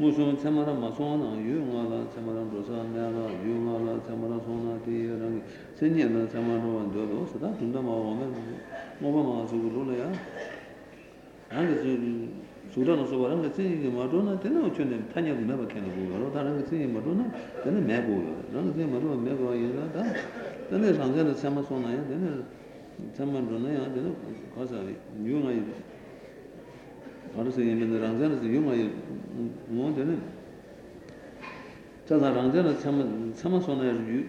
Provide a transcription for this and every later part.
Musho chamara masona, yungala chamara rosanela, yungala chamara sona tirangi, senyana chamara dolo, sada tundama wanga, mobama sugulula ya. Angasu sudano sobaranga singing madonna, then I'll turn Tanya never can go, Taranga singing madonna, then a mego, Ranga madonna mego yada, then there's Angela Samasona, then Samadona, then cause I knew I. Honestly, in the Ranzana, you might want in it. Tata Ranzana, Samasona, you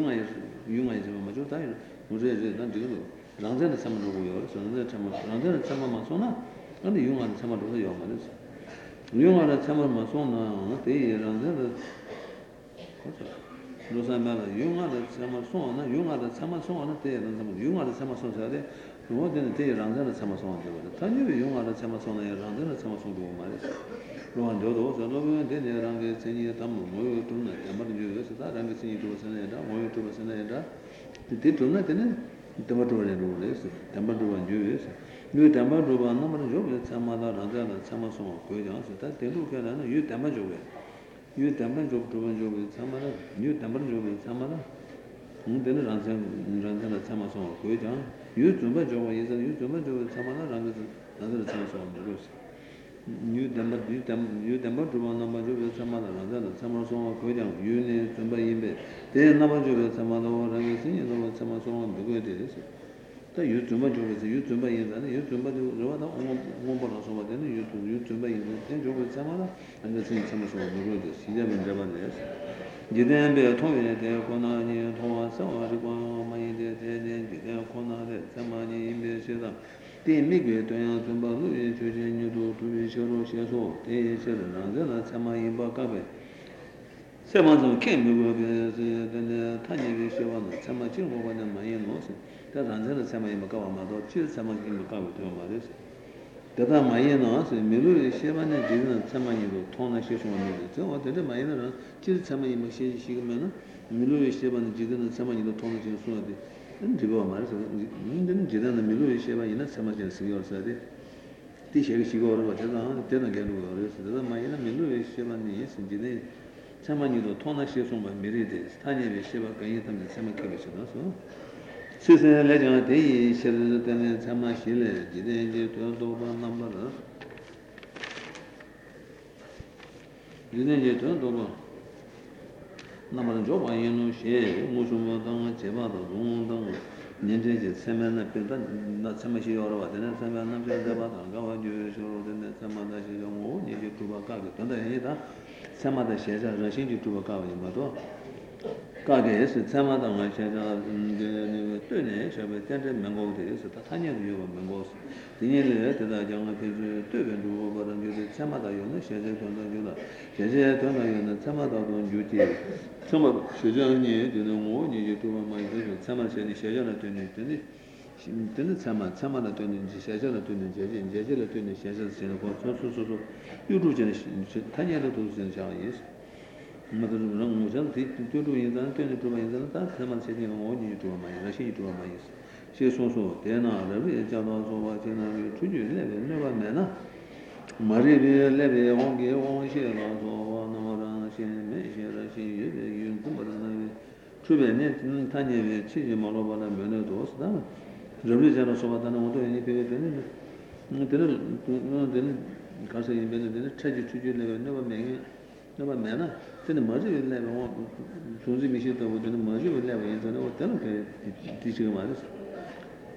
might have a major tire, who says that you do. Ranzana Samador, so Ranzana Samamasona, and you want Samador, your mother's. You are a Samamasona, they Ranzana Rosamala, you are the Samasona, you are the Samasona, you are the Samasona. What did they run there at Samasona? Tell you, you are at Samasona, you run there at Samasona. Rowan Dodo, the Logan, then you run the senior Tamu, Moyo to Nat, and what you said, I rang the senior to Seneda, Moyo to Seneda. The Titunet, the Tamador and Rules, Tamador and Jews. You Tamador, a number of jobs at some other than that at Samasona, Koyans, that they look at you Tamajo. You Tamajo to enjoy with some other, you Tamajo with some other. Then runs at Samasona, Koyans. You too much over is a you too much over some other chance on the roof. You dumb to one number with some other than summer song of you need to buy in bed. Then number with some other and summer song the good is. That you too much over you to buy in you too much or so then you to buy in with some other and the same summer song of the good is. He never never Jidam be a toy, there, Conani, Toa, so I go, my dear, there, Conani, Samani, Imbecilla. They make it to Yantumba, Louis, to you to be sure she has all. They said, Ranzana, Samai, Bakabe. 7 months came, we were the Tanya, she won, Samachin, one of my young motion. That Ranzana Samai Bakawa, my daughter, Samakin Bakawa, to my mother's. That my years, Milu, Shevan, and Jin, Samani, Tona, Shishman, or did my inner chill Samani machine, Shigman, Milu, Shevan, Jin, and Samani, the Tona, and Sunday. Then Jibo, then Jin, and Milu, Shevan, in a Samajan, Signor Sadi. Tisha, she go over, then again, my inner Milu, Shevan, yes, and Jin, Samani, the Tona, Shishman, Merides, Tanya, Sheva, Kayetam, and Samakavishan. Susan legend, they shall tell Sama Shile, didn't get over number. Didn't get over number job, I know she, Musumadon, Chevado, Wondo, Ninja, Semen, not Samashi or other than Saman, Gava, Jewish or the Samadashi, Niji Tubaka, Tanda Heda, Samadashi, Rashi Tubaka, Mato. God is the same as I said, the Tunis, I would tend to Mango days, the Tanya view of Mangos. The nearly that I young people do and do over and use the Samada Yunus, Shazam, Mother Long Mozart, to do in that, to my that, someone sitting on you to my machine to my. She is also, then I read Janos over January to you, never manner. Maria Levy won't give one share of one or she measure, she used to put another. True, Tanya, Chim, all over and Bernard was done. The reason of Sovatano to any period, because I invented a tragedy to you, never make it. Never manner. Then the merger will never want to be sure that the merger will never enter the hotel. Teaching others.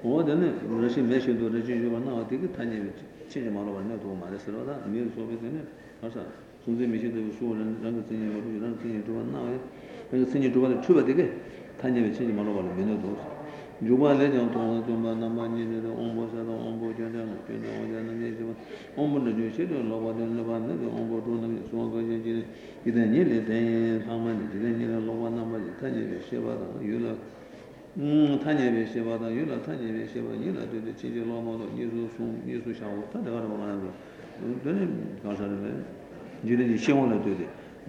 Or then Russian measure to the change over now, take a tiny change amount of another mother's rather, a meal so within it. Also, soon they measure the soul and younger senior to another senior to one now. And the senior to one, two at the gate. Tiny will change amount of a minute dose. Juba legend to one number, the onboard, the onboard, the new children, lower than the onboard, the song, either nearly then, how many didn't need a lower number, Tanya Sheva, Yula, Tanya Sheva, Yula, Tanya Sheva, Yula, to the children, Lomo, Yuzu, Yuzu, Tadavana, then concerning Judy Shona to the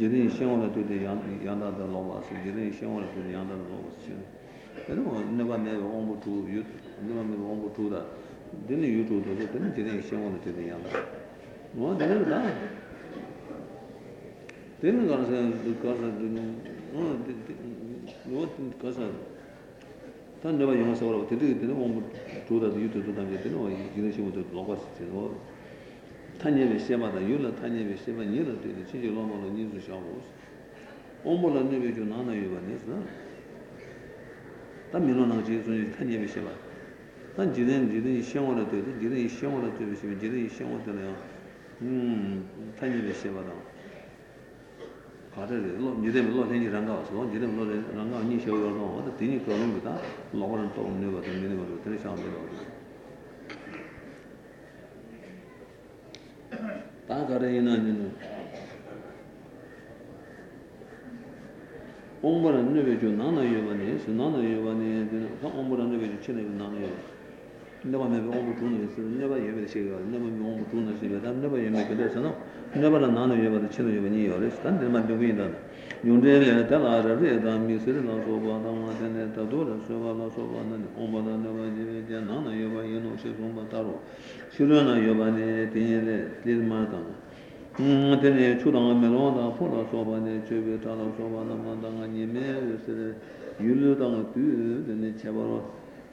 Judy Shona to the Yanda the Lovas, Judy Shona to the Yanda Lovas. Never made home to you, never made home to that. Didn't you do the didn't she want to the other? What did I? 되는 거는 단 내가 영어서라고 되게 되는 뭐 조다도 유튜브도 담게 되는 거 이런 식으로 녹았을 거 탄예의 시험마다 유라 탄예의 시험은 이런 데 진짜 너무 너무 좋아요. 오물은 내가 좀 나눠요 봤나? 단 밀어나 지금 탄예의 시험. 단 지는 시험으로 되는 지는 시험으로 되는 지는 시험으로 되네요. 탄예의 시험마다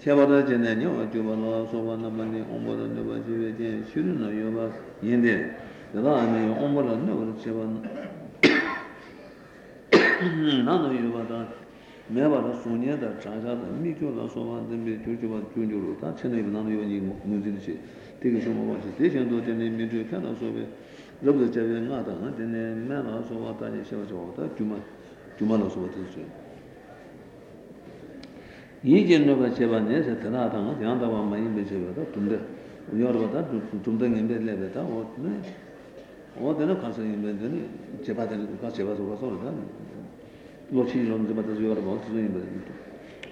제발은 제네요. 제발은 소반나만이 엄마는 내가 지베진 싫으나 요바 얘네. 내가 아니 엄마는 내가 제반 나는 요바다 매바라 소녀다 자자다 미교나 소반데 조조바 준조로다 체내는 나는 요니 무진시 되게 좀 봐서 대전도 되네 미주 편한 소베 러브도 제베 나다나 되네 나나 소바다니 셔줘다 주마로 소바다지 이제는 제반에서 드나다가 대한다와 많이 배제받아 근데 우리가 좀더 임벨레다 어네 어디는 가서 임벨더니 제바들 가서 제바서 가서다 로치론 제바들 우리가 어떻게 임벨더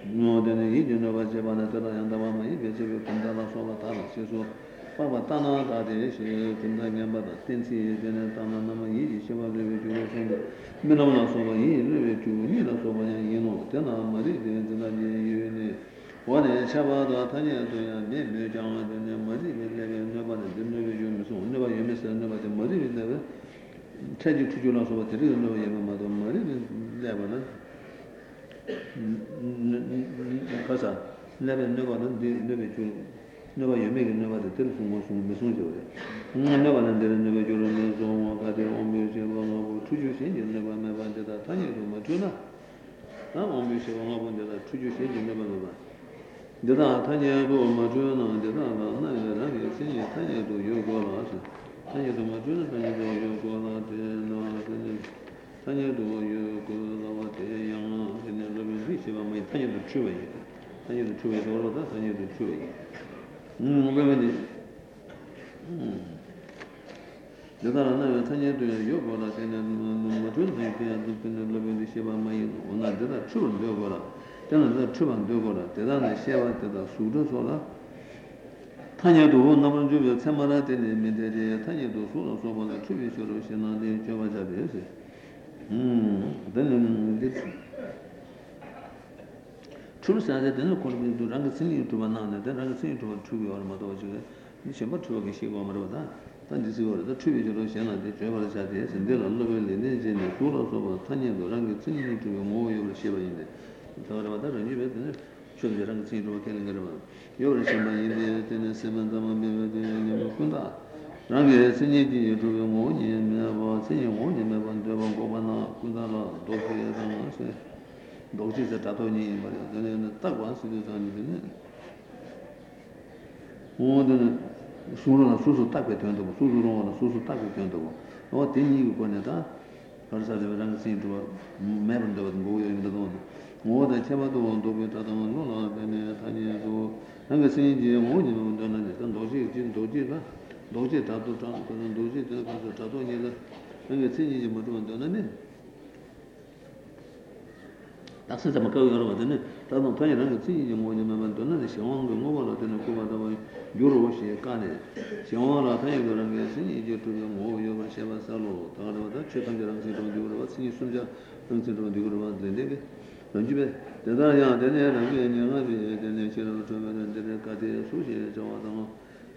뭐든 이제는 제반에서 드나다와 많이 배제받아 근다나 소라다나 세소 바바타나 다데시 근다냐마다 텐시 제나타나나마 이지 제바들 주로선 미노나 소바 이르베 주니나 소바야 이노 테나 마리 데나니 원에 샤바도 타니도야 메메장한데 머리 메레는 너바는 듬는 요즘에서 오늘바 예메서 너바데 머리 메레 체지 투조나서 버티리 너 예마마도 머리 레바는 가사 레는 너바는 너베 줄 너바 예메게 너바데 텔폰으로 메시지로 너바는 데는 너베 줄은 좀가데 오메 제바고 투주신 너바 메반데다 타니도 마주나 나 오메 제바고 본데다 투주신 너바도 deda tanya do majuna deda na na yesinya tanya do yogola tanya do majuna tanya do yogola de na tanya do yogola de yang ne lobi siba mai tanya do chuwe do roda tanya do chuwe lobeni deda na tanya do yogola de na majuna tanya do lobi siba mai ona deda chuwe yogola 저는 추방 되고라 대단히 시야한테다 수르소라 타녀도 남은 주변 참마라 되는 민들이 타녀도 소소번에 추비쇼로 신나는 저바자베스 되는 추르사데 되는 고르빈도 랑스니 유튜브 나는데 랑스니 유튜브 추비 얼마도 오지게 이제만 추억이 시고 말보다 단지스고라도 추비쇼로 신나는 저바자베스 내가 알로벨레네 이제는 소소번 타녀도 랑스니 유튜브 모여를 시바인데 저러마다 런지베드는 촌저랑 진로 깨는 거라면 요르시만 인데는 세만다만 베베드는 군다 랑게 신이디 도고 모니 메바 신이 모니 메반 도고 고바나 군다라 도피에서 도지서 다도니 말이는 딱완 수도선이네 모든 수로나 수수 딱에 된다고 수수로나 수수 딱에 된다고 어 되니 보내다 벌써랑 신도 메른도 모여 있는 모든 제바도 도비다던 노나베네 다니도 한가신지 모든 돈은 전 도시 진 도지라 도지 다도 그런 도시 가서 자도니는 한가신지 모든 돈은 낙서 좀 거기 여러분들은 다른 돈이랑 진지 모든 돈은 시원한 거로 되는 고마다와 유로시에 간에 시원하다 그런 게 신이지 또 모여 제바살로 다가다 최단계랑 지도 유로와 신이 숨자 등등으로 유로와 되는데 런지베 대단야 대내라게 녀가비 대내처럼 저면 대내까지 수시에 저와다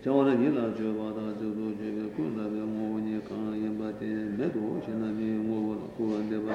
저와는 일라 저와다 저도 저게 군다면 모니 강연 받에 매도 신나미 모고 Tenzi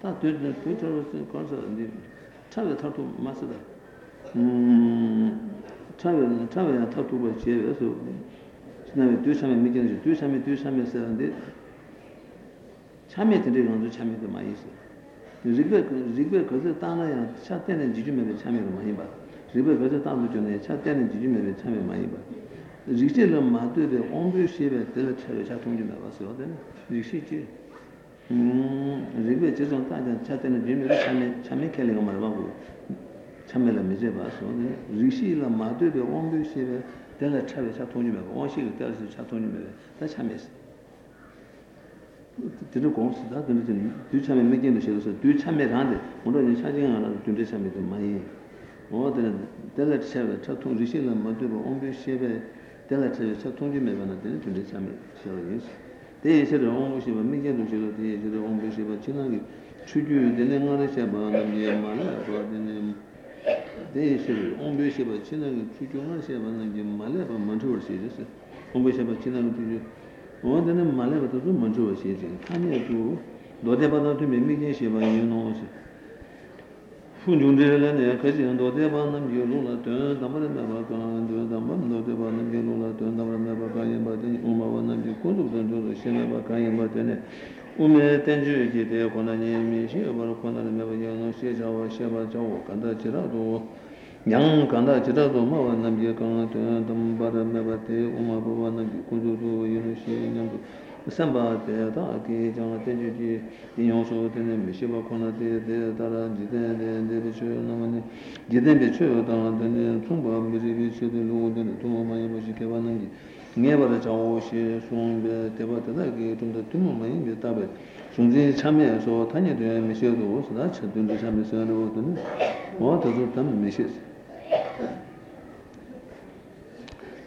다 되는 되는 건설인데 차를 타도 마스다 차를 타도 뭐 제에서 지난해 두삼에 미팅에서 두삼에서 하는데 참에 들으는데 참에도 많이 있어. 리그 거기서 따나야 차 때는 지주면에 참여를 많이 봐. 리그 거기서 따도 전에 차 때는 지주면에 참여 많이 봐. 리그를 마도에 온도 시에 될 차를 자동으로 나왔어요. 리그시지 리그에 저장 따는 차 때는 지주면에 참여 캘리가 말하고 참여를 미제 봐서 리그시를 마도에 온도 시에 될 차를 자동으로 나고 온식을 따라서 자동으로 다 참여했어. 들을 공수다 근데 뒤참에 매견도 셔서 뒤참에 한데 오늘 사진 하나 준비 참에도 많이 뭐든 델렛 셔서 차통 리실을 만들고 온비 쉐베 델렛 셔서 통지 매번한테 준비 참에 셔서 대세를 온고시바 매견도 셔서 대세를 온고시바 지나기 추주 되는 거라서 만남이야 말아 거든에 대세를 온고시바 지나기 추주는 셔서 만남이 말아 만족을 시켜서 온고시바 지나는 추주 어제는 말해봐도 좀 먼저 오시지. 아니에도 너대바나도 매미게 시바이노 오시. 훈중들에는 가지는 너대바남 요로나 더 담아는 나바간도 담반 너대바남 요로나 더 담아는 나바간이 바든 오마바남 고도던도 신나바 간이 바든 오메 텐주게 되 고난이 미시 바로 고난을 매바요노 시자와 시바자오 간다지라도 양 간다지라도 마완남게 간다 담바람나바테 오마바완남 고조조 유노시는 삼바데다 게장 텐주지 인용소되는 미시바 코나데데 다란지데데 데비초나마니 게데비초다한데 총바미지비시데 로데 도마마이 모시케바는게 네바다 자오시 송베 데바다게 좀더 뜸마이 메타베 중지 참여해서 다녀도 미시도 오스다 천둥도 참여해서 하는 뭐더 담 미시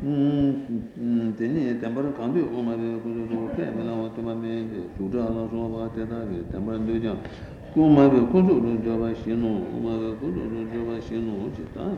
되니 담바로 간도 오마베 고조도 페메나와 토마메 두자나 소바테다베 담반도자 오마베 고조도 저바 신노 오마베 고조도 저바 신노 지타